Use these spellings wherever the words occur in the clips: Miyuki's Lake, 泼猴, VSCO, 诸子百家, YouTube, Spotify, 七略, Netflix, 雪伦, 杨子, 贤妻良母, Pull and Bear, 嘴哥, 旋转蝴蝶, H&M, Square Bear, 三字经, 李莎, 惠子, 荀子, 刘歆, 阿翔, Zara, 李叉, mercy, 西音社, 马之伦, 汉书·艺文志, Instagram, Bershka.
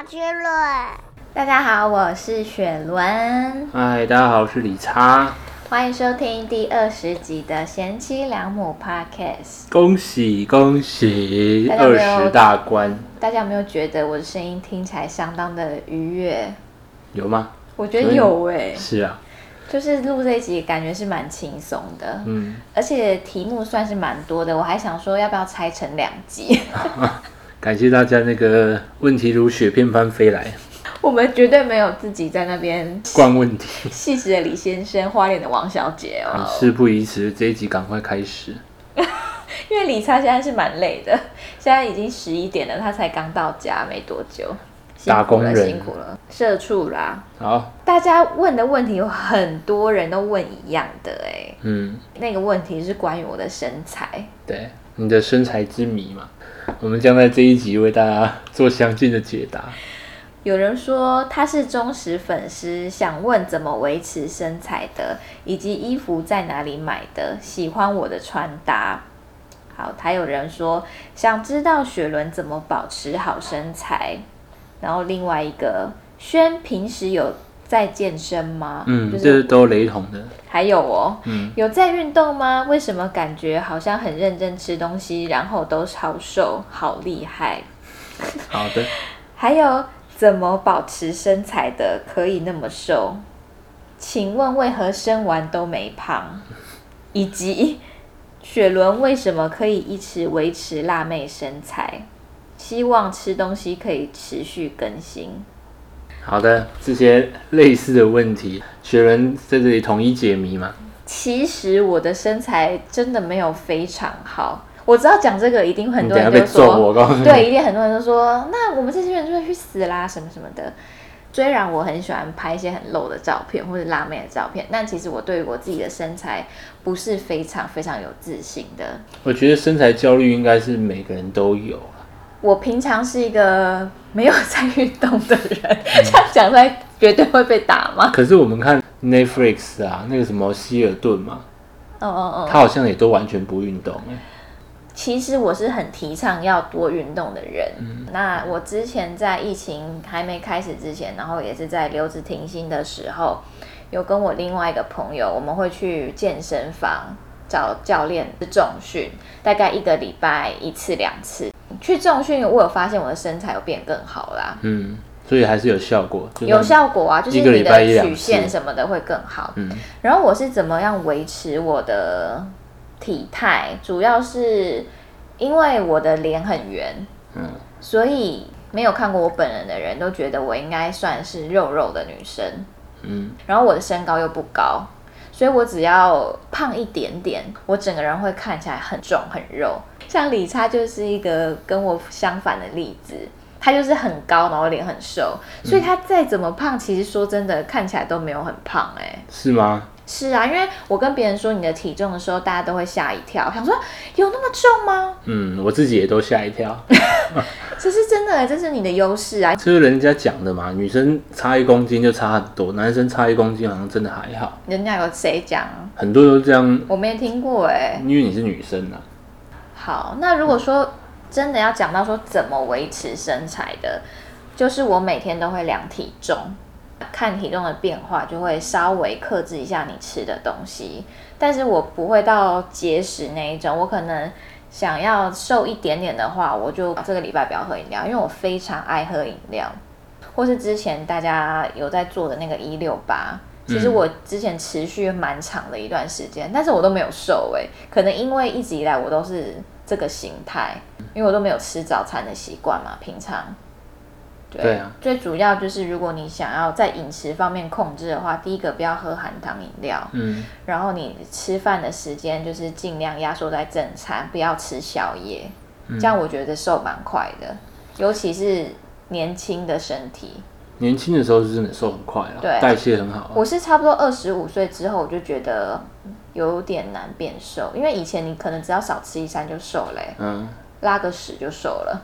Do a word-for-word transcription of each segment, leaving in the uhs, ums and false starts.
马之伦。大家好，我是雪伦。嗨，大家好，我是李叉。欢迎收听第二十集的贤妻良母 Podcast。恭喜恭喜，二十大关！大家有没有觉得我的声音听起来相当的愉悦？有吗？我觉得有诶、欸。是啊。就是录这一集感觉是蛮轻松的，嗯，而且题目算是蛮多的，我还想说要不要拆成两集。感谢大家那个问题如雪片般飞来，我们绝对没有自己在那边灌问题。细致的李先生，花脸的王小姐哦。事不宜迟，这一集赶快开始。因为李叉现在是蛮累的，现在已经十一点了，他才刚到家没多久。打工人辛苦了，社畜啦。好，大家问的问题有很多人都问一样的哎、欸。嗯，那个问题是关于我的身材。对，你的身材之谜嘛，我们将在这一集为大家做详尽的解答。有人说他是忠实粉丝，想问怎么维持身材的，以及衣服在哪里买的，喜欢我的穿搭。好，还有人说想知道雪伦怎么保持好身材。然后另外一个，轩平时有在健身吗？嗯，就是、这是都雷同的。还有哦、嗯，有在运动吗？为什么感觉好像很认真吃东西，然后都好瘦，好厉害。好的。还有怎么保持身材的可以那么瘦？请问为何生完都没胖？以及雪伦为什么可以一直维持辣妹身材？希望吃东西可以持续更新。好的，这些类似的问题，雪伦在这里统一解谜嘛。其实我的身材真的没有非常好，我知道讲这个一定很多人都说，对，一定很多人都说，那我们这些人就会去死啦，什么什么的。虽然我很喜欢拍一些很露的照片或者辣妹的照片，但其实我对于我自己的身材不是非常非常有自信的。我觉得身材焦虑应该是每个人都有。我平常是一个没有在运动的人，嗯、这样讲出来绝对会被打嘛。可是我们看 Netflix 啊，那个什么希尔顿嘛，哦哦哦，他好像也都完全不运动。其实我是很提倡要多运动的人、嗯。那我之前在疫情还没开始之前，然后也是在留职停薪的时候，有跟我另外一个朋友，我们会去健身房找教练重训，大概一个礼拜一次两次。去重训，我有发现我的身材有变更好啦。嗯，所以还是有效果。有效果啊，就是你的曲线什么的会更好。嗯，然后我是怎么样维持我的体态？主要是因为我的脸很圆，嗯，所以没有看过我本人的人都觉得我应该算是肉肉的女生。嗯，然后我的身高又不高，所以我只要胖一点点，我整个人会看起来很重很肉。像李叉就是一个跟我相反的例子，他就是很高，然后脸很瘦，所以他再怎么胖，其实说真的，看起来都没有很胖哎、欸。是吗？是啊，因为我跟别人说你的体重的时候，大家都会吓一跳，想说有那么重吗？嗯，我自己也都吓一跳。这是真的，这是你的优势啊！就是人家讲的嘛，女生差一公斤就差很多，男生差一公斤好像真的还好。人家有谁讲？很多都这样。我没听过哎、欸。因为你是女生啊。好，那如果说真的要讲到说怎么维持身材的，就是我每天都会量体重，看体重的变化就会稍微克制一下你吃的东西，但是我不会到节食那一种，我可能想要瘦一点点的话，我就这个礼拜不要喝饮料，因为我非常爱喝饮料，或是之前大家有在做的那个一六八。其实我之前持续蛮长的一段时间，但是我都没有瘦哎、欸，可能因为一直以来我都是这个形态，因为我都没有吃早餐的习惯嘛，平常。对，对啊。最主要就是如果你想要在饮食方面控制的话，第一个不要喝含糖饮料，嗯，然后你吃饭的时间就是尽量压缩在正餐，不要吃宵夜，这样我觉得瘦蛮快的，尤其是年轻的身体。年轻的时候是真的瘦很快啊，代谢很好、啊。我是差不多二十五岁之后，我就觉得有点难变瘦，因为以前你可能只要少吃一餐就瘦嘞、欸，嗯，拉个屎就瘦了。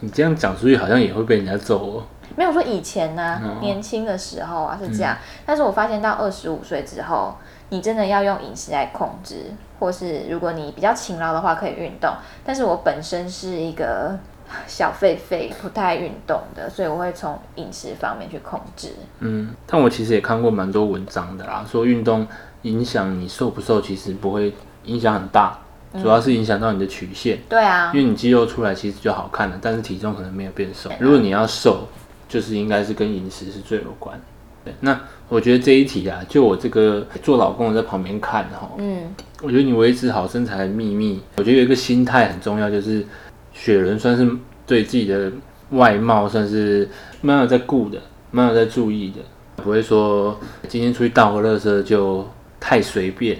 你这样讲出去好像也会被人家揍哦。没有说以前呢、啊嗯，年轻的时候啊是这样、嗯，但是我发现到二十五岁之后，你真的要用饮食来控制，或是如果你比较勤劳的话可以运动，但是我本身是一个小狒狒不太运动的，所以我会从饮食方面去控制。嗯，但我其实也看过蛮多文章的啦，说运动影响你瘦不瘦，其实不会影响很大，主要是影响到你的曲线。对啊，因为你肌肉出来其实就好看了，但是体重可能没有变瘦。如果你要瘦，就是应该是跟饮食是最有关。对，那我觉得这一题啊，就我这个做老公的在旁边看哈，嗯，我觉得你维持好身材的秘密，我觉得有一个心态很重要，就是雪人算是对自己的外貌算是蛮有在顾的，蛮有在注意的，不会说今天出去倒个垃圾就太随便。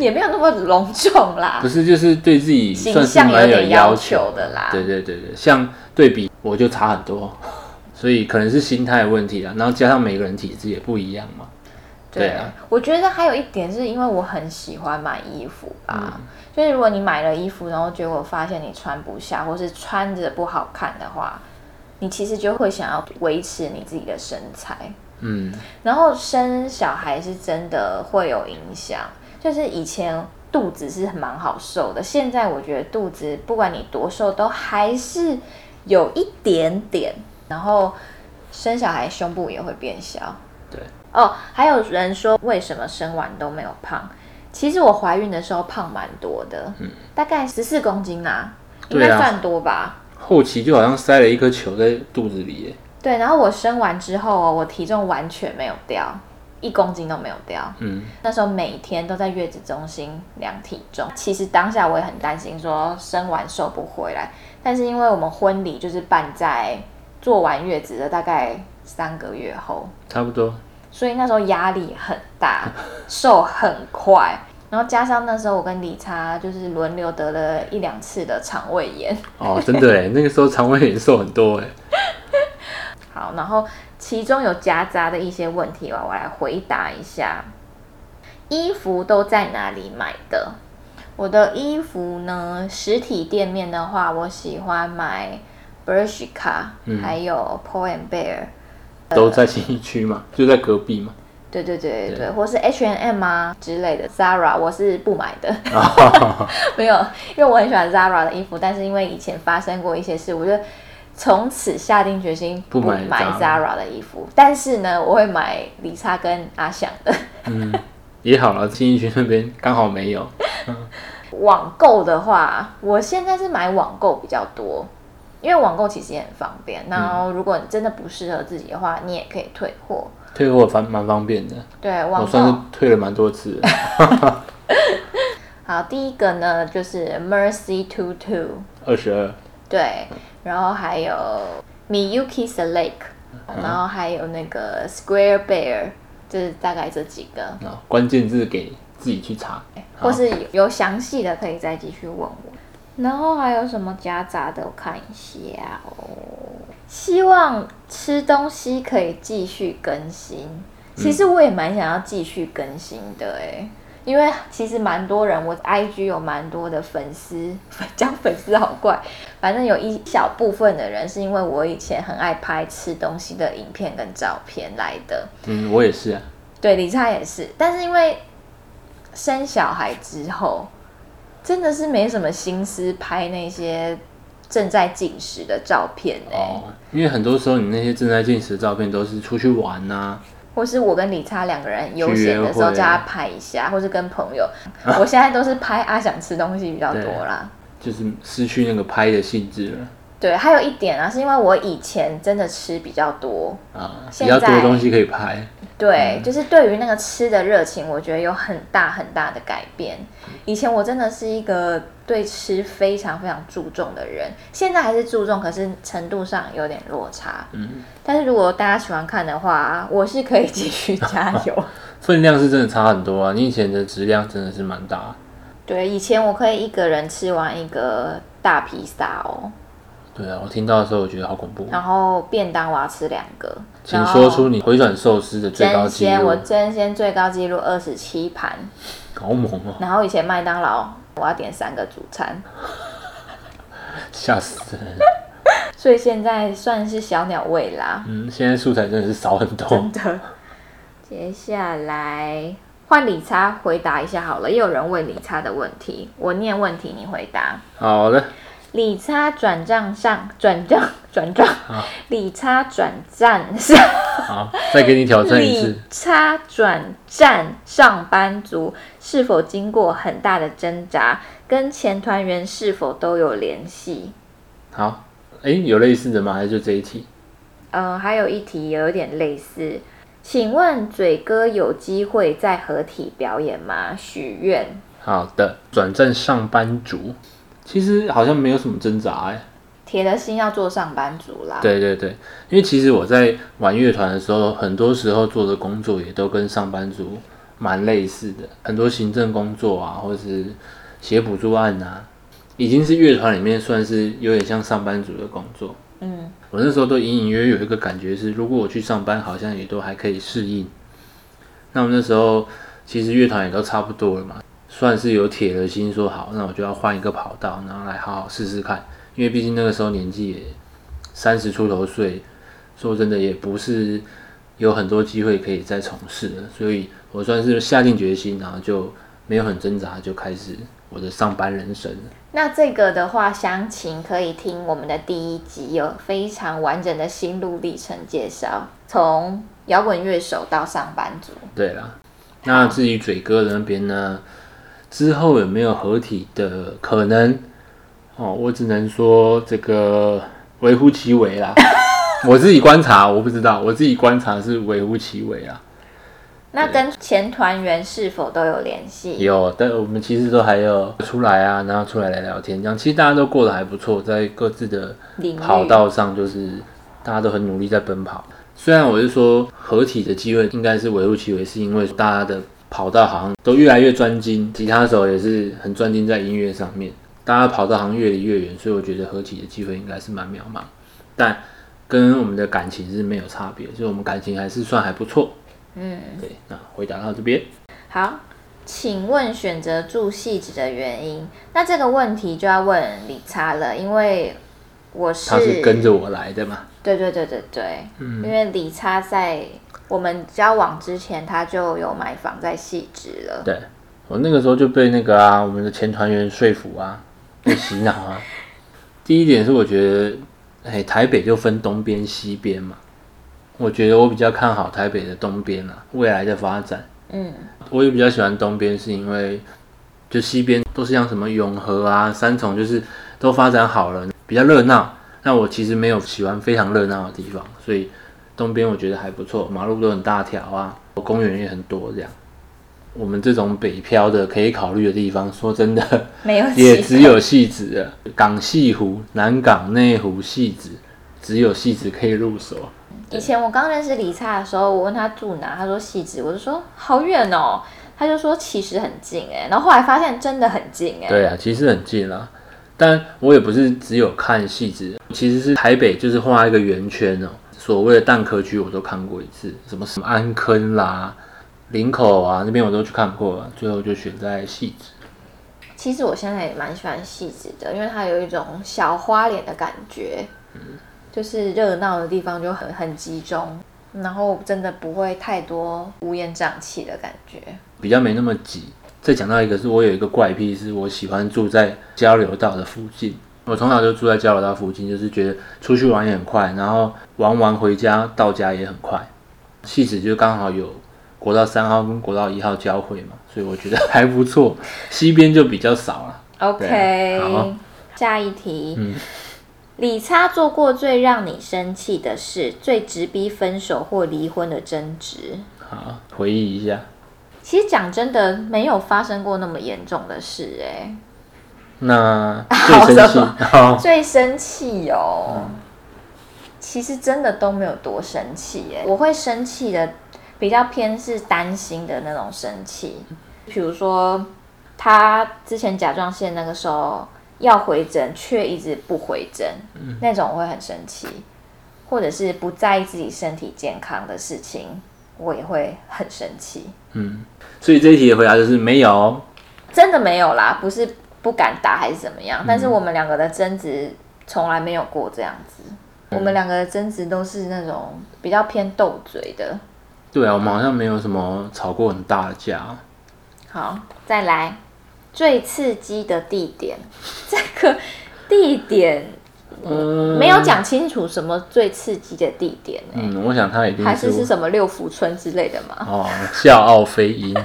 也没有那么隆重啦，不是，就是对自己算是蛮有要求的啦。对对对对，像对比我就差很多，所以可能是心态的问题啦。然后加上每个人体质也不一样嘛。对, 对啊，我觉得还有一点是因为我很喜欢买衣服吧，嗯、就是如果你买了衣服，然后结果发现你穿不下，或是穿着不好看的话，你其实就会想要维持你自己的身材。嗯，然后生小孩是真的会有影响。就是以前肚子是蛮好瘦的，现在我觉得肚子不管你多瘦都还是有一点点，然后生小孩胸部也会变小。对哦，还有人说为什么生完都没有胖？其实我怀孕的时候胖蛮多的，嗯，大概十四公斤啦，应该算多吧。后期就好像塞了一颗球在肚子里耶。对，然后我生完之后哦，我体重完全没有掉。一公斤都没有掉，嗯，那时候每天都在月子中心量体重。其实当下我也很担心，说生完瘦不回来。但是因为我们婚礼就是办在做完月子的大概三个月后，差不多，所以那时候压力很大，瘦很快。然后加上那时候我跟李查就是轮流得了一两次的肠胃炎。哦，真的耶，那个时候肠胃炎瘦很多耶。好，然后其中有夹杂的一些问题吧，我来回答一下。衣服都在哪里买的？我的衣服呢，实体店面的话，我喜欢买 Bershka、嗯、还有 Pull and Bear， 都在信义区嘛，就在隔壁嘛。对对对 对, 对，或是 H and M 啊之类的。 Zara 我是不买的。没有，因为我很喜欢 Zara 的衣服，但是因为以前发生过一些事，我就从此下定决心不买 Zara 的衣服，但是呢，我会买李莎跟阿翔的。嗯，也好了，信义区那边刚好没有。网购的话，我现在是买网购比较多，因为网购其实也很方便。然后，如果你真的不适合自己的话，你也可以退货。退货蛮蛮方便的。对，网购我算是退了蛮多次了。好，第一个呢就是 mercy 二十二， 二十二。对，然后还有 Miyuki's Lake、嗯、然后还有那个 Square Bear， 就是大概这几个、哦、关键字给自己去查，或是有详细的可以再继续问我。然后还有什么夹杂的我看一下哦。希望吃东西可以继续更新，其实我也蛮想要继续更新的耶，因为其实蛮多人，我 I G 有蛮多的粉丝，讲粉丝好怪，反正有一小部分的人是因为我以前很爱拍吃东西的影片跟照片来的。嗯，我也是啊。对，李查也是，但是因为生小孩之后，真的是没什么心思拍那些正在进食的照片欸。哦，因为很多时候你那些正在进食的照片都是出去玩啊，或是我跟李查两个人悠闲的时候叫他拍一下，或是跟朋友、啊、我现在都是拍阿翔吃东西比较多啦，就是失去那个拍的性质了。对，还有一点啊，是因为我以前真的吃比较多啊，比较多东西可以拍。对、嗯、就是对于那个吃的热情我觉得有很大很大的改变。以前我真的是一个对吃非常非常注重的人，现在还是注重，可是程度上有点落差。嗯，但是如果大家喜欢看的话，我是可以继续加油。分量是真的差很多啊，你以前的质量真的是蛮大。对，以前我可以一个人吃完一个大披萨哦。对啊，我听到的时候我觉得好恐怖。然后便当我要吃两个。请说出你回转寿司的最高纪录。我真鲜最高纪录二十七盘，好猛啊！然后以前麦当劳我要点三个主餐，吓死人！所以现在算是小鸟胃啦。嗯，现在素材真的是少很多。真的。接下来换李查回答一下好了，也有人问李查的问题，我念问题你回答。好的。理差转账上转账转账，理差转站上，好，再给你挑战一次。理差转站上班族是否经过很大的挣扎，跟前团员是否都有联系？好，哎，有类似的吗？还是就这一题？嗯、呃，还有一题有点类似。请问嘴哥有机会在合体表演吗？许愿。好的，转战上班族，其实好像没有什么挣扎哎、欸。铁了心要做上班族啦。对对对，因为其实我在玩乐团的时候，很多时候做的工作也都跟上班族蛮类似的，很多行政工作啊，或是写补助案啊，已经是乐团里面算是有点像上班族的工作。嗯，我那时候都隐隐约约有一个感觉是，如果我去上班，好像也都还可以适应。那我那时候其实乐团也都差不多了嘛，算是有铁了心说好，那我就要换一个跑道，然后来好好试试看。因为毕竟那个时候年纪也三十出头岁，说真的也不是有很多机会可以再从事了，所以我算是下定决心，然后就没有很挣扎，就开始我的上班人生。那这个的话，详情可以听我们的第一集，有非常完整的心路历程介绍，从摇滚乐手到上班族。对啦，那至于嘴哥的那边呢，之后有没有合体的可能？哦，我只能说这个微乎其微啦。我自己观察，我不知道，我自己观察是微乎其微啦。那跟前团员是否都有联系？有，但我们其实都还有出来啊，然后出来来聊天，这样其实大家都过得还不错，在各自的跑道上，就是大家都很努力在奔跑。虽然我是说合体的机会应该是微乎其微，是因为大家的跑道好像都越来越专精，吉他手也是很专精在音乐上面，大家跑道好像越离越远，所以我觉得合体的机会应该是蛮渺茫，但跟我们的感情是没有差别，所以我们感情还是算还不错。嗯，对，那回答到这边。好，请问选择住戏址的原因？那这个问题就要问理查了，因为我是他是跟着我来的嘛。对对对对对，嗯，因为理查在我们交往之前，他就有买房在戏址了。对，我那个时候就被那个啊，我们的前团员说服啊，被洗脑啊。第一点是我觉得，哎，台北就分东边西边嘛。我觉得我比较看好台北的东边啦、啊，未来的发展。嗯，我也比较喜欢东边，是因为就西边都是像什么永和啊、三重，就是都发展好了，比较热闹。那我其实没有喜欢非常热闹的地方，所以东边我觉得还不错，马路都很大条啊，公园也很多这样。我们这种北漂的可以考虑的地方，说真的，没有，也只有汐止了。港汐湖、南港、内湖、汐止，只有汐止可以入手。以前我刚认识理查的时候，我问他住哪，他说汐止，我就说好远哦，他就说其实很近哎、欸，然后后来发现真的很近哎、欸。对啊，其实很近啦，但我也不是只有看汐止，其实是台北就是画一个圆圈哦，所谓的蛋壳区我都看过一次，什么什么安坑啦、林口啊那边我都去看过了，最后就选在汐止。其实我现在也蛮喜欢汐止的，因为它有一种小花莲的感觉。嗯。就是热闹的地方就很很集中，然后真的不会太多乌烟瘴气的感觉，比较没那么挤。再讲到一个是我有一个怪癖，是我喜欢住在交流道的附近，我从小就住在交流道附近，就是觉得出去玩也很快，然后玩完回家到家也很快。汐止就刚好有国道三号跟国道一号交汇嘛，所以我觉得还不错。西边就比较少了。OK， 好，下一题。嗯，理查做过最让你生气的事，最直逼分手或离婚的争执。好，回忆一下。其实讲真的，没有发生过那么严重的事哎、欸。那最生气，哦、最生气哦、嗯。其实真的都没有多生气哎、欸，我会生气的比较偏是担心的那种生气，比如说他之前甲状腺那个时候。要回诊却一直不回诊、嗯、那种我会很生气，或者是不在意自己身体健康的事情我也会很生气。嗯，所以这一题的回答就是没有，真的没有啦，不是不敢打还是怎么样、嗯、但是我们两个的争执从来没有过这样子、嗯、我们两个的争执都是那种比较偏斗嘴的。对啊，我们好像没有什么吵过很大的架。好，再来最刺激的地点，这个地点，嗯，没有讲清楚什么最刺激的地点，欸。嗯，我想他一定是还是是什么六福村之类的嘛。哦，笑傲飞鹰。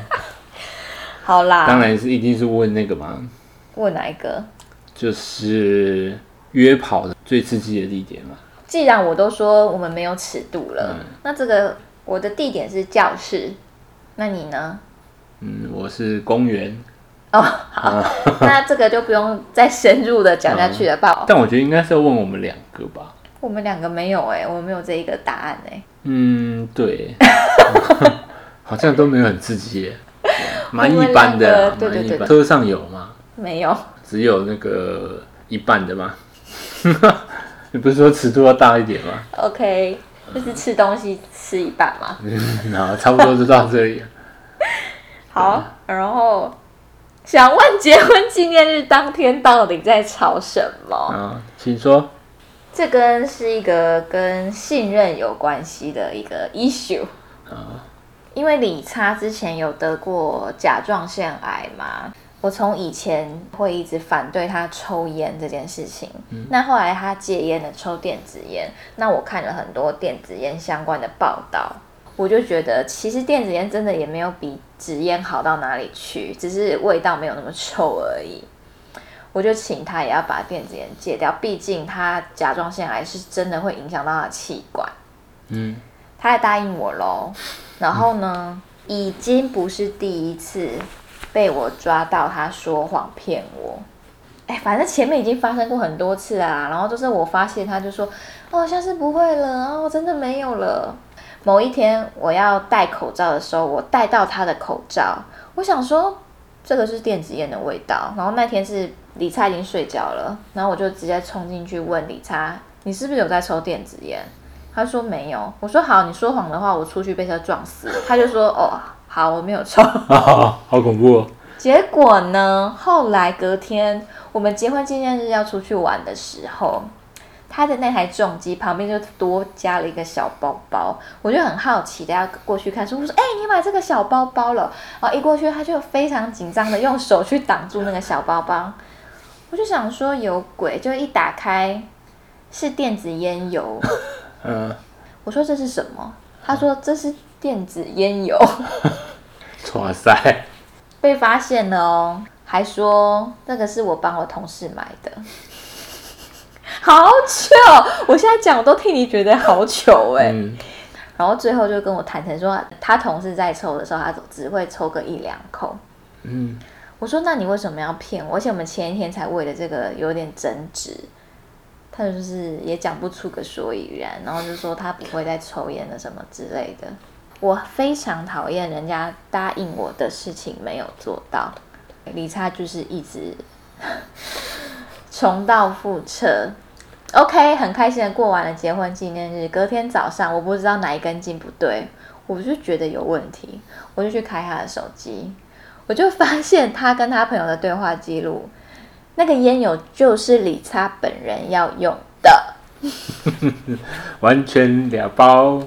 好啦，当然是一定是问那个嘛。问哪一个？就是约跑的最刺激的地点嘛。既然我都说我们没有尺度了，嗯，那这个我的地点是教室，那你呢？嗯，我是公园。哦，好，啊，那这个就不用再深入的讲下去了吧，嗯。但我觉得应该是要问我们两个吧。我们两个没有哎，欸，我们没有这一个答案哎，欸。嗯，对，好像都没有很刺激耶，蛮一般的，啊。对对 对, 對，车上有吗？没有，只有那个一半的吗？你不是说尺度要大一点吗 ？OK， 就是吃东西吃一半嘛。好，差不多就到这里了。好，然后想问结婚纪念日当天到底在吵什么？啊，请说。这跟是一个跟信任有关系的一个 issue。啊，因为理查之前有得过甲状腺癌嘛。我从以前会一直反对他抽烟这件事情，嗯，那后来他戒烟了，抽电子烟。那我看了很多电子烟相关的报道，我就觉得其实电子烟真的也没有比纸烟好到哪里去，只是味道没有那么臭而已。我就请他也要把电子烟戒掉，毕竟他甲状腺癌是真的会影响到他的气管。嗯，他还答应我咯。然后呢，嗯，已经不是第一次被我抓到他说谎骗我，哎，反正前面已经发生过很多次啦。然后就是我发现他就说，哦，下次不会了，哦，真的没有了。某一天我要戴口罩的时候，我戴到他的口罩，我想说这个是电子烟的味道。然后那天是李查已经睡觉了，然后我就直接冲进去问李查，你是不是有在抽电子烟？他说没有。我说好，你说谎的话，我出去被车撞死。他就说哦。好，我没有抽。好，好恐怖哦！结果呢？后来隔天，我们结婚纪念日要出去玩的时候，他的那台重机旁边就多加了一个小包包，我就很好奇的要过去看，说：“我说，哎，欸，你买这个小包包了？”然后一过去，他就非常紧张的用手去挡住那个小包包。我就想说有鬼，就一打开是电子烟油。嗯，我说这是什么？他说这是电子烟油。哇塞，被发现了哦！还说那个是我帮我同事买的，好糗！我现在讲我都替你觉得好糗哎，欸嗯。然后最后就跟我坦诚说，他同事在抽的时候，他只会抽个一两口。嗯，我说那你为什么要骗我？而且我们前一天才为了这个有点争执。他就是也讲不出个所以然，然后就说他不会再抽烟了什么之类的。我非常讨厌人家答应我的事情没有做到，理查就是一直重蹈覆辙。OK， 很开心的过完了结婚纪念日，隔天早上我不知道哪一根筋不对，我就觉得有问题，我就去开他的手机，我就发现他跟他朋友的对话记录，那个烟友就是理查本人要用的，完全俩包。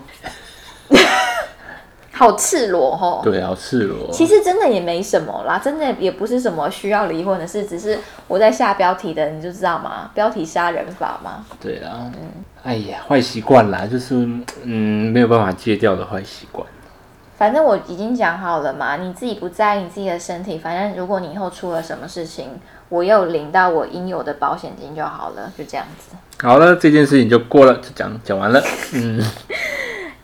好赤裸吼，对，好赤裸。其实真的也没什么啦，真的也不是什么需要离婚的事，只是我在下标题的，你就知道嘛，标题杀人法嘛。对啦，嗯，哎呀，坏习惯啦，就是嗯没有办法戒掉的坏习惯。反正我已经讲好了嘛，你自己不在意你自己的身体，反正如果你以后出了什么事情，我又领到我应有的保险金就好了，就这样子。好了，这件事情就过了，就讲讲完了，嗯。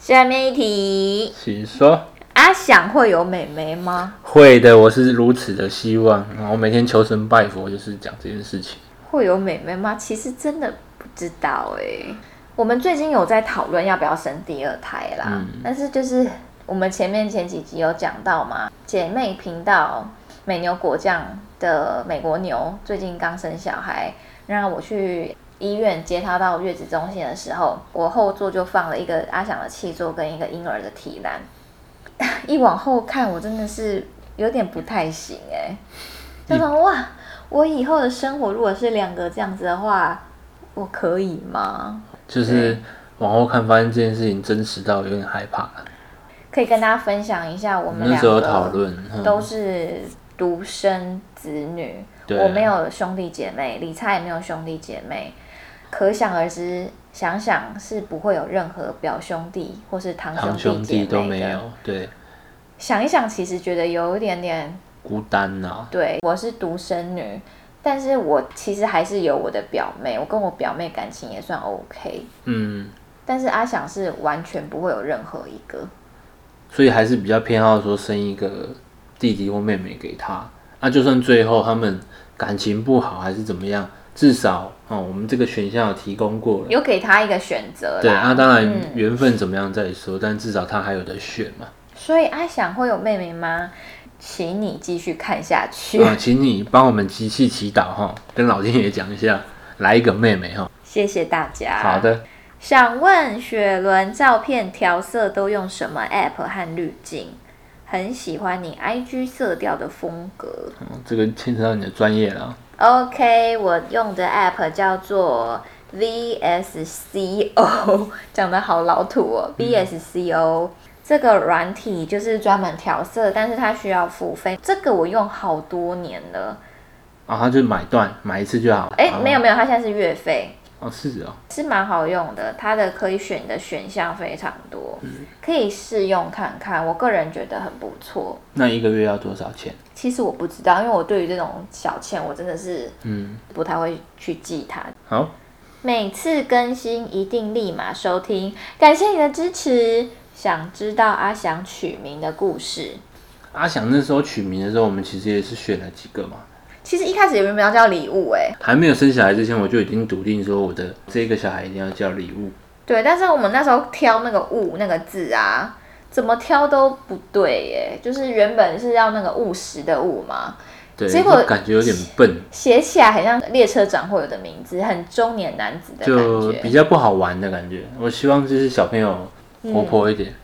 下面一题，请说。阿翔会有妹妹吗？会的，我是如此的希望。我每天求神拜佛，就是讲这件事情。会有妹妹吗？其实真的不知道哎，欸。我们最近有在讨论要不要生第二胎啦，嗯，但是就是我们前面前几集有讲到嘛，姐妹频道美牛果酱的美国牛最近刚生小孩，让我去医院接他到月子中心的时候，我后座就放了一个阿翔的气座跟一个婴儿的提篮。一往后看，我真的是有点不太行哎，欸，就说哇，我以后的生活如果是两个这样子的话，我可以吗？就是往后看，发现这件事情真实到有点害怕。可以跟大家分享一下，我们两个都是独生子女。对，我没有兄弟姐妹，理查也没有兄弟姐妹，可想而知，想想是不会有任何表兄弟或是堂兄弟姐妹的，堂兄弟都没有，对。想一想，其实觉得有一点点孤单啊。对，我是独生女，但是我其实还是有我的表妹，我跟我表妹感情也算 OK。嗯。但是阿翔是完全不会有任何一个，所以还是比较偏好说生一个弟弟或妹妹给他。那、啊、就算最后他们感情不好还是怎么样，至少、哦、我们这个选项有提供过了，有给他一个选择啦。对啊，当然缘分怎么样再说、嗯，但至少他还有得选嘛。所以阿翔会有妹妹吗？请你继续看下去。啊、请你帮我们集气祈祷哈，跟老天爷讲一下，来一个妹妹哈。谢谢大家。好的。想问雪伦照片调色都用什么 app 和滤镜？很喜欢你 I G 色调的风格。嗯、这个牵扯到你的专业了。OK， 我用的 app 叫做 V S C O， 讲得好老土哦。V S C O、嗯、这个软体就是专门调色，但是它需要付费。这个我用好多年了。啊、哦，它就是买断，买一次就好。哎、欸，没有没有，它现在是月费。哦，是哦，是蛮好用的，它的可以选的选项非常多、嗯，可以试用看看。我个人觉得很不错。那一个月要多少钱？其实我不知道，因为我对于这种小钱，我真的是嗯不太会去记它。好，每次更新一定立马收听，感谢你的支持。想知道阿翔取名的故事？阿翔那时候取名的时候，我们其实也是选了几个嘛。其实一开始也没有要叫礼物哎、欸，还没有生小孩之前我就已经笃定说我的这个小孩一定要叫礼物。对，但是我们那时候挑那个物那个字啊，怎么挑都不对耶、欸，就是原本是要那个务实的物嘛，对，结果感觉有点笨，写起来很像列车长会有的名字，很中年男子的感觉，就比较不好玩的感觉。我希望就是小朋友活泼一点。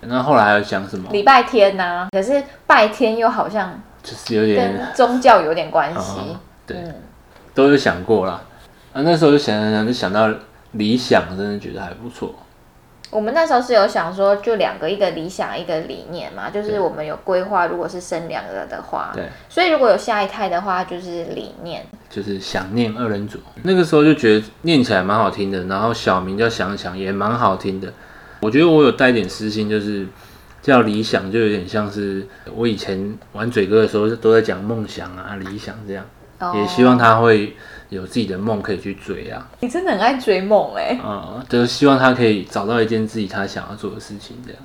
那、嗯、后来还有讲什么？礼拜天啊，可是拜天又好像。就是有点跟宗教有点关系、哦，对、嗯，都有想过啦。啊，那时候就想想想，就想到理想，真的觉得还不错。我们那时候是有想说，就两个，一个理想，一个理念嘛。就是我们有规划，如果是生两个的话，对。所以如果有下一胎的话，就是理念，就是想念二人组。那个时候就觉得念起来蛮好听的，然后小名叫想想也蛮好听的。我觉得我有带点私心，就是。叫理想就有点像是我以前玩嘴哥的时候都在讲梦想啊理想这样、oh. 也希望他会有自己的梦可以去追啊，你真的很爱追梦哎、欸嗯、就是希望他可以找到一件自己他想要做的事情这样。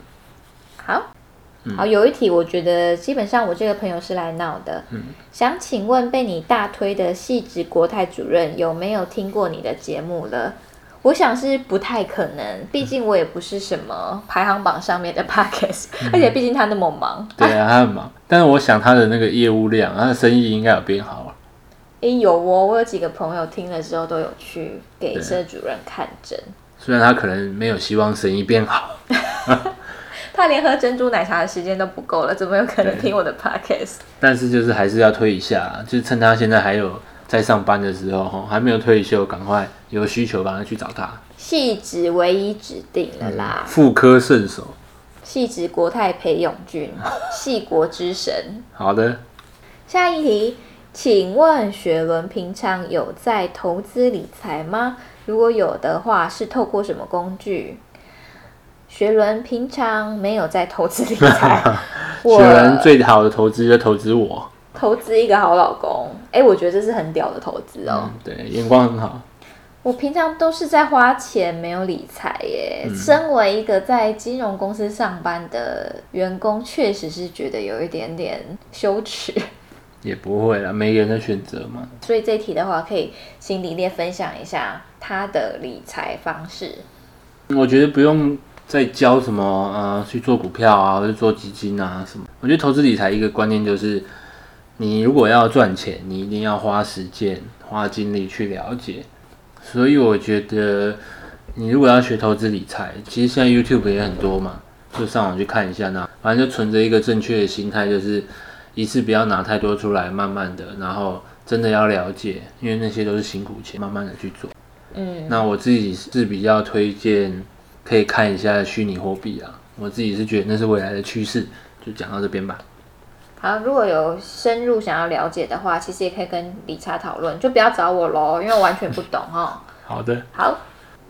好、嗯、好，有一题我觉得基本上我这个朋友是来闹的、嗯、想请问被你大推的系职国泰主任有没有听过你的节目了？我想是不太可能，毕竟我也不是什么排行榜上面的 podcast、嗯、而且毕竟他那么忙。对啊，他很忙，但是我想他的那个业务量，他的生意应该有变好了。哎、欸，有哦，我有几个朋友听了之后都有去给社主任看诊，虽然他可能没有希望生意变好，他连喝珍珠奶茶的时间都不够了，怎么有可能听我的 podcast？ 但是就是还是要推一下，就是趁他现在还有。在上班的时候还没有退休，赶快有需求赶快去找他。系职唯一指定了啦，副科圣手，系职国泰裴勇俊，系国之神。好的，下一题，请问雪伦平常有在投资理财吗？如果有的话，是透过什么工具？雪伦平常没有在投资理财，雪伦最好的投资就投资我。投资一个好老公，哎、欸，我觉得这是很屌的投资哦、嗯。对，眼光很好。我平常都是在花钱，没有理财耶、嗯。身为一个在金融公司上班的员工，确实是觉得有一点点羞耻。也不会啦，每个人的选择嘛。所以这题的话，可以请李烈分享一下他的理财方式。我觉得不用再教什么呃，去做股票啊，或者做基金啊什么。我觉得投资理财一个观念就是。你如果要赚钱，你一定要花时间、花精力去了解。所以我觉得，你如果要学投资理财，其实现在 YouTube 也很多嘛，就上网去看一下那。反正就存着一个正确的心态，就是一次不要拿太多出来，慢慢的，然后真的要了解，因为那些都是辛苦钱，慢慢的去做。嗯。那我自己是比较推荐可以看一下虚拟货币啊，我自己是觉得那是未来的趋势。就讲到这边吧。好，如果有深入想要了解的话，其实也可以跟理查讨论，就不要找我咯，因为我完全不懂哦。好的。好，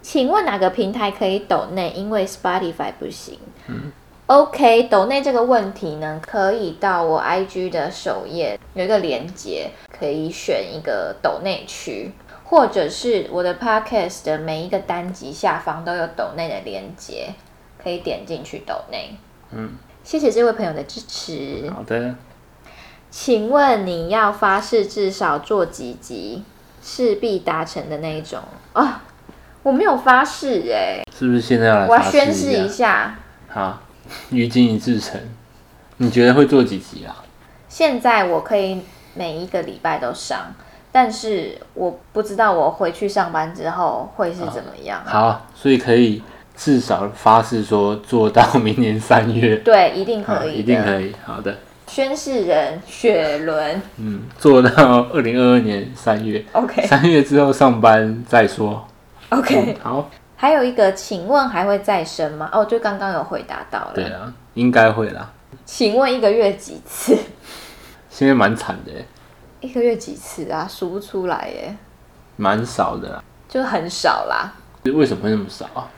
请问哪个平台可以抖内？因为 Spotify 不行。嗯。OK， 抖内这个问题呢，可以到我 I G 的首页有一个连结，可以选一个抖内区，或者是我的 Podcast 的每一个单集下方都有抖内的连结，可以点进去抖内。嗯，谢谢这位朋友的支持。好的。请问你要发誓至少做几集，势必达成的那一种啊？我没有发誓哎、欸，是不是现在要来发誓一下？我要宣誓一下。好。于今已至诚，你觉得会做几集啊？现在我可以每一个礼拜都上，但是我不知道我回去上班之后会是怎么样、啊哦。好，所以可以至少发誓说做到明年三月。对，一定可以的、嗯，一定可以。好的。宣誓人雪伦，嗯，做到二零二二年三月。OK。三月之后上班再说。OK、嗯。好。还有一个，请问还会再生吗？哦，就刚刚有回答到了。对啊，应该会啦。请问一个月几次？现在蛮惨的耶。一个月几次啊？数不出来耶。蛮少的啦。就很少啦。为什么会那么少啊？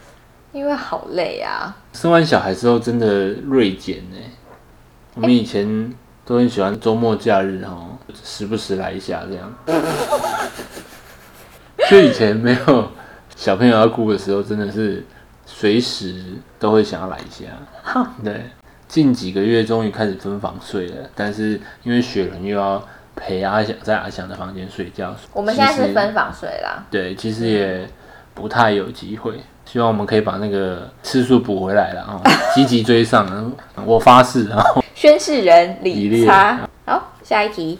因为好累啊。生完小孩之后真的锐减耶。我们以前都很喜欢周末假日哦，时不时来一下这样。就以前没有。小朋友要顾的时候，真的是随时都会想要来一下。对，近几个月终于开始分房睡了，但是因为雪人又要陪阿翔在阿翔的房间睡觉，我们现在是分房睡啦。对，其实也不太有机会，希望我们可以把那个次数补回来了啊，积极追上。我发誓啊！宣誓人理查。好，下一题，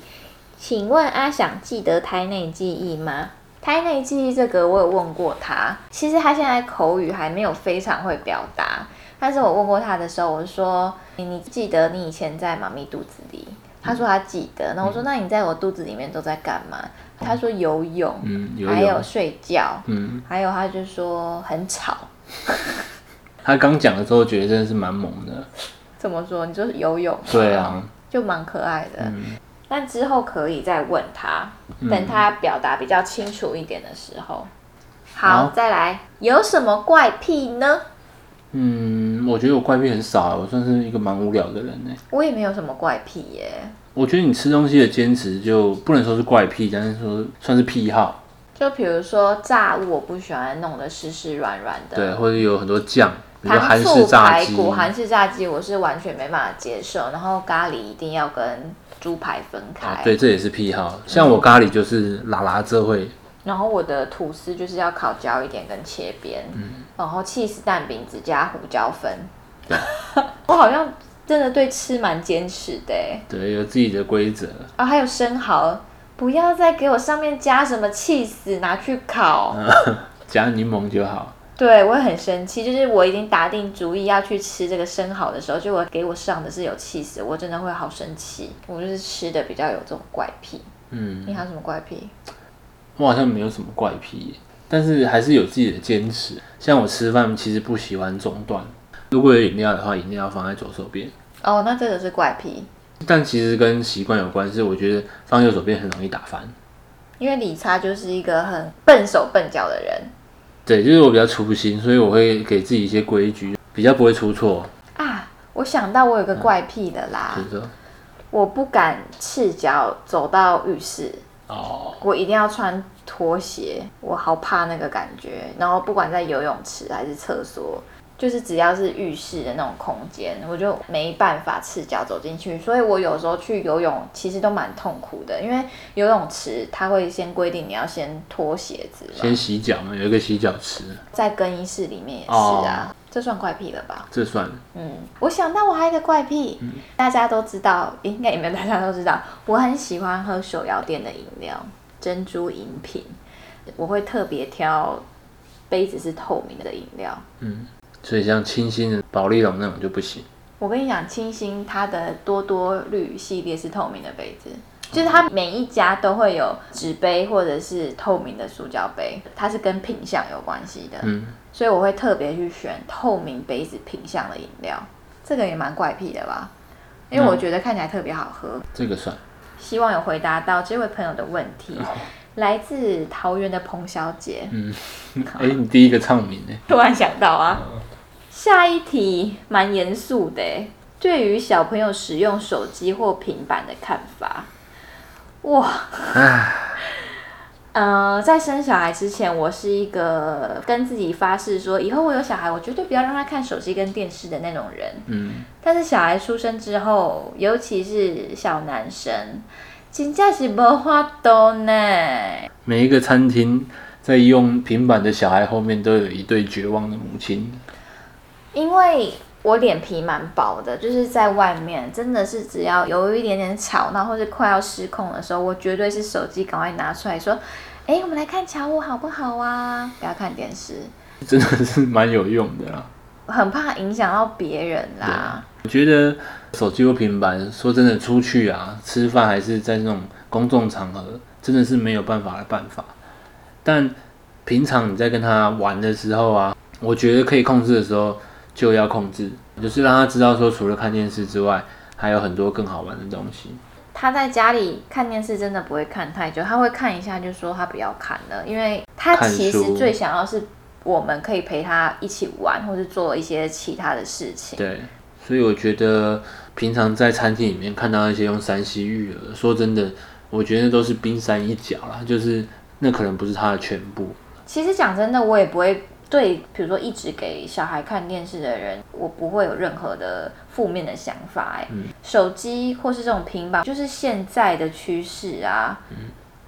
请问阿翔记得胎内记忆吗？胎内记忆这个我有问过他，其实他现在口语还没有非常会表达，但是我问过他的时候，我说 你, 你记得你以前在妈咪肚子里，他说他记得，那我说那你在我肚子里面都在干嘛？他说游泳，嗯、游泳还有睡觉、嗯，还有他就说很吵。他刚讲的时候觉得真的是蛮萌的，怎么说？你说游泳，对啊，就蛮可爱的。嗯，但之后可以再问他，等他表达比较清楚一点的时候。嗯、好, 好，再来，有什么怪癖呢？嗯，我觉得我怪癖很少，我算是一个蛮无聊的人哎。我也没有什么怪癖耶。我觉得你吃东西的坚持就不能说是怪癖，但是说算是癖好。就比如说炸物，我不喜欢弄得湿湿软软的。对，或者有很多酱。糖醋排骨、韩式炸鸡，我是完全没办法接受。然后咖喱一定要跟猪排分开。啊、对，这也是癖好。像我咖喱就是拉拉这会、嗯。然后我的吐司就是要烤焦一点跟切边、嗯，然后起司蛋饼只加胡椒粉。我好像真的对吃蛮坚持的。对，有自己的规则。啊，还有生蚝，不要再给我上面加什么起司，拿去烤。嗯、加柠檬就好。对，我很生气，就是我已经打定主意要去吃这个生蚝的时候，就我给我上的是有起司，我真的会好生气。我就是吃的比较有这种怪癖。嗯，你还有什么怪癖？我好像没有什么怪癖，但是还是有自己的坚持。像我吃饭其实不喜欢中断，如果有饮料的话，饮料放在左手边。哦，那这个是怪癖。但其实跟习惯有关，是我觉得放右手边很容易打翻。因为理查就是一个很笨手笨脚的人。对，就是我比较粗心，所以我会给自己一些规矩，比较不会出错啊。我想到我有个怪癖的啦，嗯、就是我不敢赤脚走到浴室哦，我一定要穿拖鞋，我好怕那个感觉。然后不管在游泳池还是厕所，就是只要是浴室的那种空间，我就没办法赤脚走进去。所以我有时候去游泳其实都蛮痛苦的，因为游泳池它会先规定你要先脱鞋子，先洗脚嘛，有一个洗脚池，在更衣室里面也是啊。哦，这算怪癖了吧？这算。嗯，我想到我还有一个怪癖、嗯，大家都知道，应该也没有大家都知道，我很喜欢喝手摇店的饮料，珍珠饮品，我会特别挑杯子是透明的饮料。嗯。所以像清新的保丽龙那种就不行。我跟你讲，清新它的多多绿系列是透明的杯子，就是它每一家都会有纸杯或者是透明的塑胶杯，它是跟品相有关系的。嗯，所以我会特别去选透明杯子品相的饮料，这个也蛮怪癖的吧？因为我觉得看起来特别好喝。这个算。希望有回答到这位朋友的问题。哦，来自桃园的彭小姐。嗯，哎，你第一个唱名耶。突然想到啊。哦，下一题蛮严肃的耶。对于小朋友使用手机或平板的看法。哇。呃，在生小孩之前，我是一个跟自己发誓说，以后我有小孩，我绝对不要让他看手机跟电视的那种人。嗯。但是小孩出生之后，尤其是小男生，真的是没法度呢。每一个餐厅在用平板的小孩后面，都有一对绝望的母亲。因为我脸皮蛮薄的，就是在外面真的是只要有一点点吵闹或者快要失控的时候，我绝对是手机赶快拿出来说。哎，我们来看乔舞好不好啊？不要看电视，真的是蛮有用的啦。很怕影响到别人啦。我觉得手机或平板，说真的，出去啊，吃饭还是在那种公众场合，真的是没有办法的办法。但平常你在跟他玩的时候啊，我觉得可以控制的时候就要控制，就是让他知道说，除了看电视之外，还有很多更好玩的东西。他在家里看电视真的不会看太久，他会看一下就说他不要看了，因为他其实最想要是我们可以陪他一起玩，或是做一些其他的事情。对，所以我觉得平常在餐厅里面看到一些用三 C育儿，说真的，我觉得都是冰山一角啦，就是那可能不是他的全部。其实讲真的，我也不会对，比如说一直给小孩看电视的人，我不会有任何的负面的想法。嗯，手机或是这种平板，就是现在的趋势啊。嗯，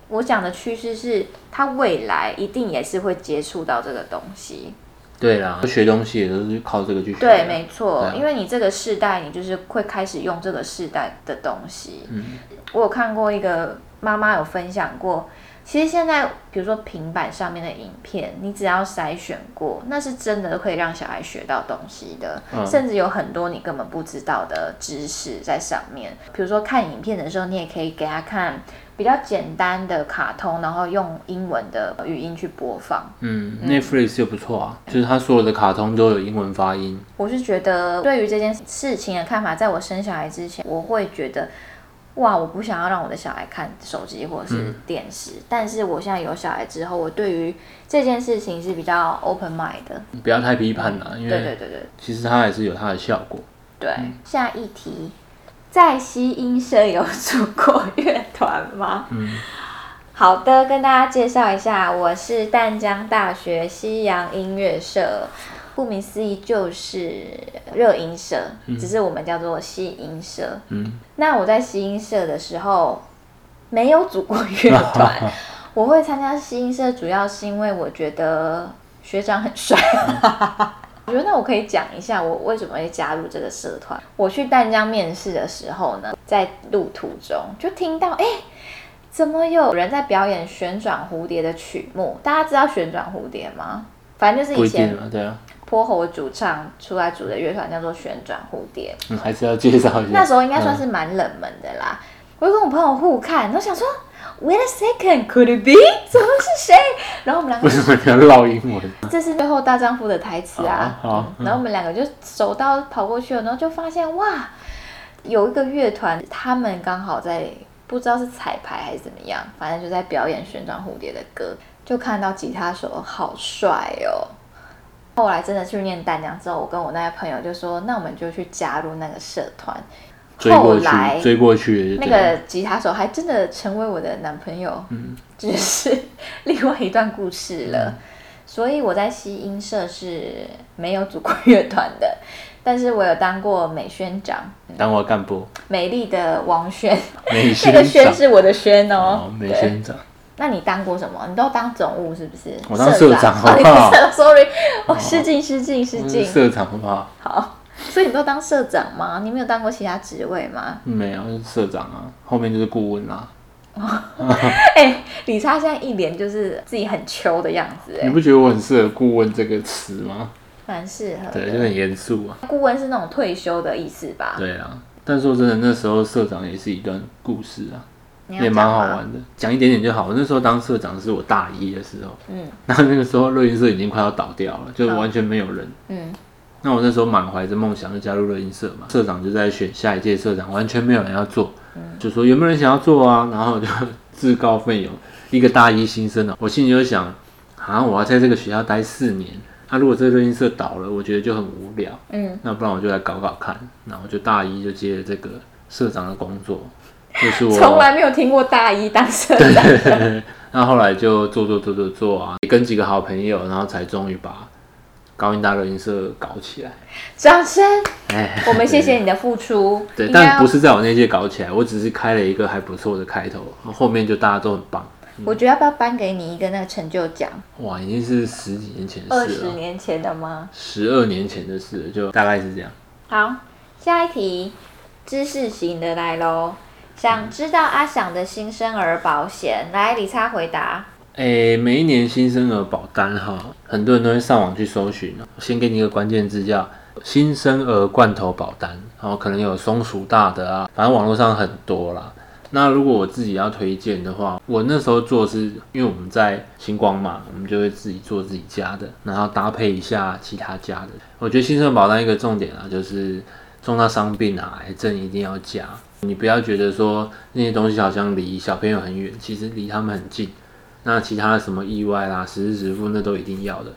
我讲的趋势是，他未来一定也是会接触到这个东西。对啦，学东西也都是靠这个去学。对，没错，啊，因为你这个世代，你就是会开始用这个世代的东西。嗯，我有看过一个妈妈有分享过。其实现在，比如说平板上面的影片，你只要筛选过，那是真的可以让小孩学到东西的。嗯，甚至有很多你根本不知道的知识在上面。比如说看影片的时候，你也可以给他看比较简单的卡通，然后用英文的语音去播放。嗯， Netflix 就不错啊，就是它所有的卡通都有英文发音。我是觉得对于这件事情的看法，在我生小孩之前，我会觉得哇，我不想要让我的小孩看手机或是电视。嗯，但是我现在有小孩之后，我对于这件事情是比较 open mind 的，不要太批判啦。嗯，因为对对对对，其实它还是有它的效果。对。嗯，下一题，在西英社有出国乐团吗？嗯，好的，跟大家介绍一下，我是淡江大学西洋音乐社。顾名思义就是热音社，嗯，只是我们叫做西音社。嗯，那我在西音社的时候没有组过乐团。我会参加西音社主要是因为我觉得学长很帅。我觉得那我可以讲一下我为什么会加入这个社团。我去淡江面试的时候呢，在路途中就听到哎，欸，怎么有人在表演旋转蝴蝶的曲目。大家知道旋转蝴蝶吗？反正就是以前泼猴主唱出来组的乐团叫做旋转蝴蝶。嗯，还是要介绍一下。那时候应该算是蛮冷门的啦。嗯，我就跟我朋友互看，我想说 ，Wait a second, could it be？ 怎么是谁？然后我们两个为什么要绕英文？这是最后大丈夫的台词啊。好好嗯，然后我们两个就手刀跑过去了，然后就发现哇，有一个乐团，他们刚好在不知道是彩排还是怎么样，反正就在表演旋转蝴蝶的歌，就看到吉他手好帅哦。后来真的去念淡江之后，我跟我那些朋友就说，那我们就去加入那个社团。追过去，后来追过去，那个吉他手还真的成为我的男朋友。嗯，只是另外一段故事了。嗯，所以我在西音社是没有组过乐团的，但是我有当过美宣长，当过干部，美丽的王宣，美宣长那个宣是我的宣哦，哦美宣长。那你当过什么？你都当总务是不是？我当社长好不好？哦，你 sorry， 我失敬失敬失敬。社长好不好？好，所以你都当社长吗？你没有当过其他职位吗？没有，是社长啊，后面就是顾问啦。哎，李莎现在一脸就是自己很秋的样子。你不觉得我很适合顾问这个词吗？蛮适合的。对，就很严肃啊。顾问是那种退休的意思吧？对啊，但说真的，那时候社长也是一段故事啊。也蛮好玩的，讲一点点就好。那时候当社长是我大一的时候，嗯，那那个时候热音社已经快要倒掉了，就完全没有人，嗯，那我那时候满怀着梦想就加入了银社嘛，社长就在选下一届社长，完全没有人要做，就说有没有人想要做啊，然后我就自告奋勇，一个大一新生、喔、我心里就想啊，我要在这个学校待四年，那、啊、如果这个热音社倒了，我觉得就很无聊，嗯，那不然我就来搞搞看，然后就大一就接了这个社长的工作，就是我从来没有听过大一当社长，对，那后来就做做做做做啊，跟几个好朋友，然后才终于把高音大热音社搞起来。掌声！哎，我们谢谢你的付出。对，但不是在我那届搞起来，我只是开了一个还不错的开头，后面就大家都很棒。嗯、我觉得要不要颁给你一个那个成就奖？哇，已经是十几年前的事了，二十年前的吗？十二年前的事了，就大概是这样。好，下一题，知识型的来咯，想知道阿翔的新生儿保险，来理查回答。欸、每一年新生儿保单哈，很多人都会上网去搜寻。先给你一个关键字叫新生儿罐头保单，然后可能有松鼠大的啊，反正网络上很多啦。那如果我自己要推荐的话，我那时候做是因为我们在星光嘛，我们就会自己做自己家的，然后搭配一下其他家的。我觉得新生儿保单一个重点啊，就是重大伤病啊、癌症一定要加。你不要觉得说那些东西好像离小朋友很远，其实离他们很近。那其他什么意外啦、实支实付那都一定要的，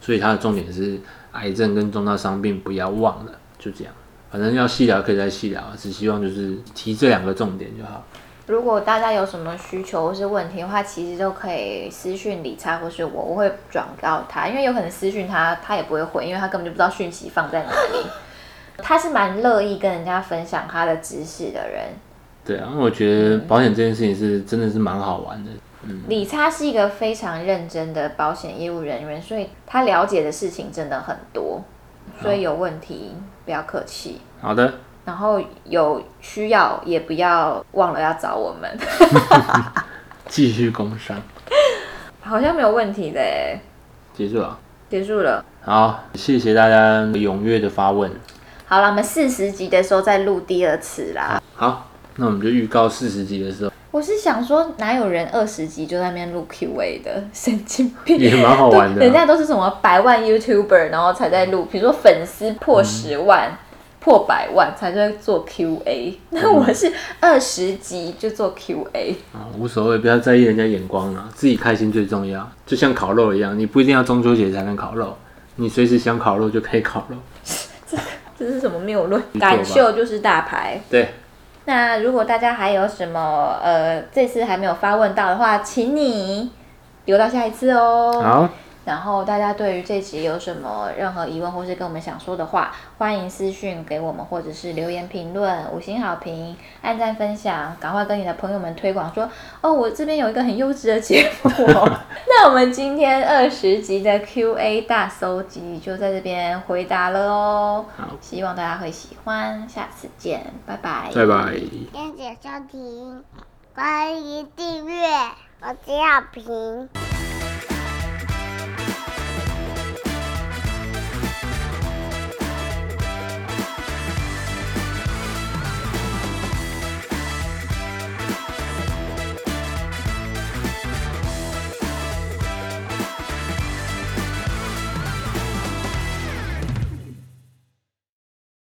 所以它的重点是癌症跟重大伤病不要忘了，就这样。反正要细聊可以再细聊，只希望就是提这两个重点就好。如果大家有什么需求或是问题的话，其实都可以私讯理查或是我，我会转告他，因为有可能私讯他，他也不会回，因为他根本就不知道讯息放在哪里。他是蛮乐意跟人家分享他的知识的人。对啊，我觉得保险这件事情是真的是蛮好玩的。嗯、理查是一个非常认真的保险业务人员，所以他了解的事情真的很多，所以有问题不要客气。好的。然后有需要也不要忘了要找我们。继续工商。好像没有问题的耶。结束了。结束了。好，谢谢大家踊跃的发问。好了，我们四十集的时候再录第二次啦。好，那我们就预告四十集的时候。我是想说，哪有人二十集就在那边录 Q A 的？神经病！也蛮好玩的、啊。人家都是什么百万 YouTuber， 然后才在录，比如说粉丝破十万、嗯、破百万才在做 Q A。那我是二十集就做 Q A。啊、嗯，无所谓，不要在意人家眼光啊，自己开心最重要。就像烤肉一样，你不一定要中秋节才能烤肉，你随时想烤肉就可以烤肉。这这是什么谬论？感受就是大牌。对。那如果大家还有什么呃这次还没有发问到的话，请你留到下一次哦。好。然后大家对于这集有什么任何疑问或是跟我们想说的话，欢迎私讯给我们，或者是留言评论、五星好评、按赞分享，赶快跟你的朋友们推广说哦，我这边有一个很优质的节目哦。那我们今天二十集的 Q A 大搜集就在这边回答了哦。好，希望大家会喜欢，下次见，拜拜。拜拜。谢谢收听，欢迎订阅，我是小平。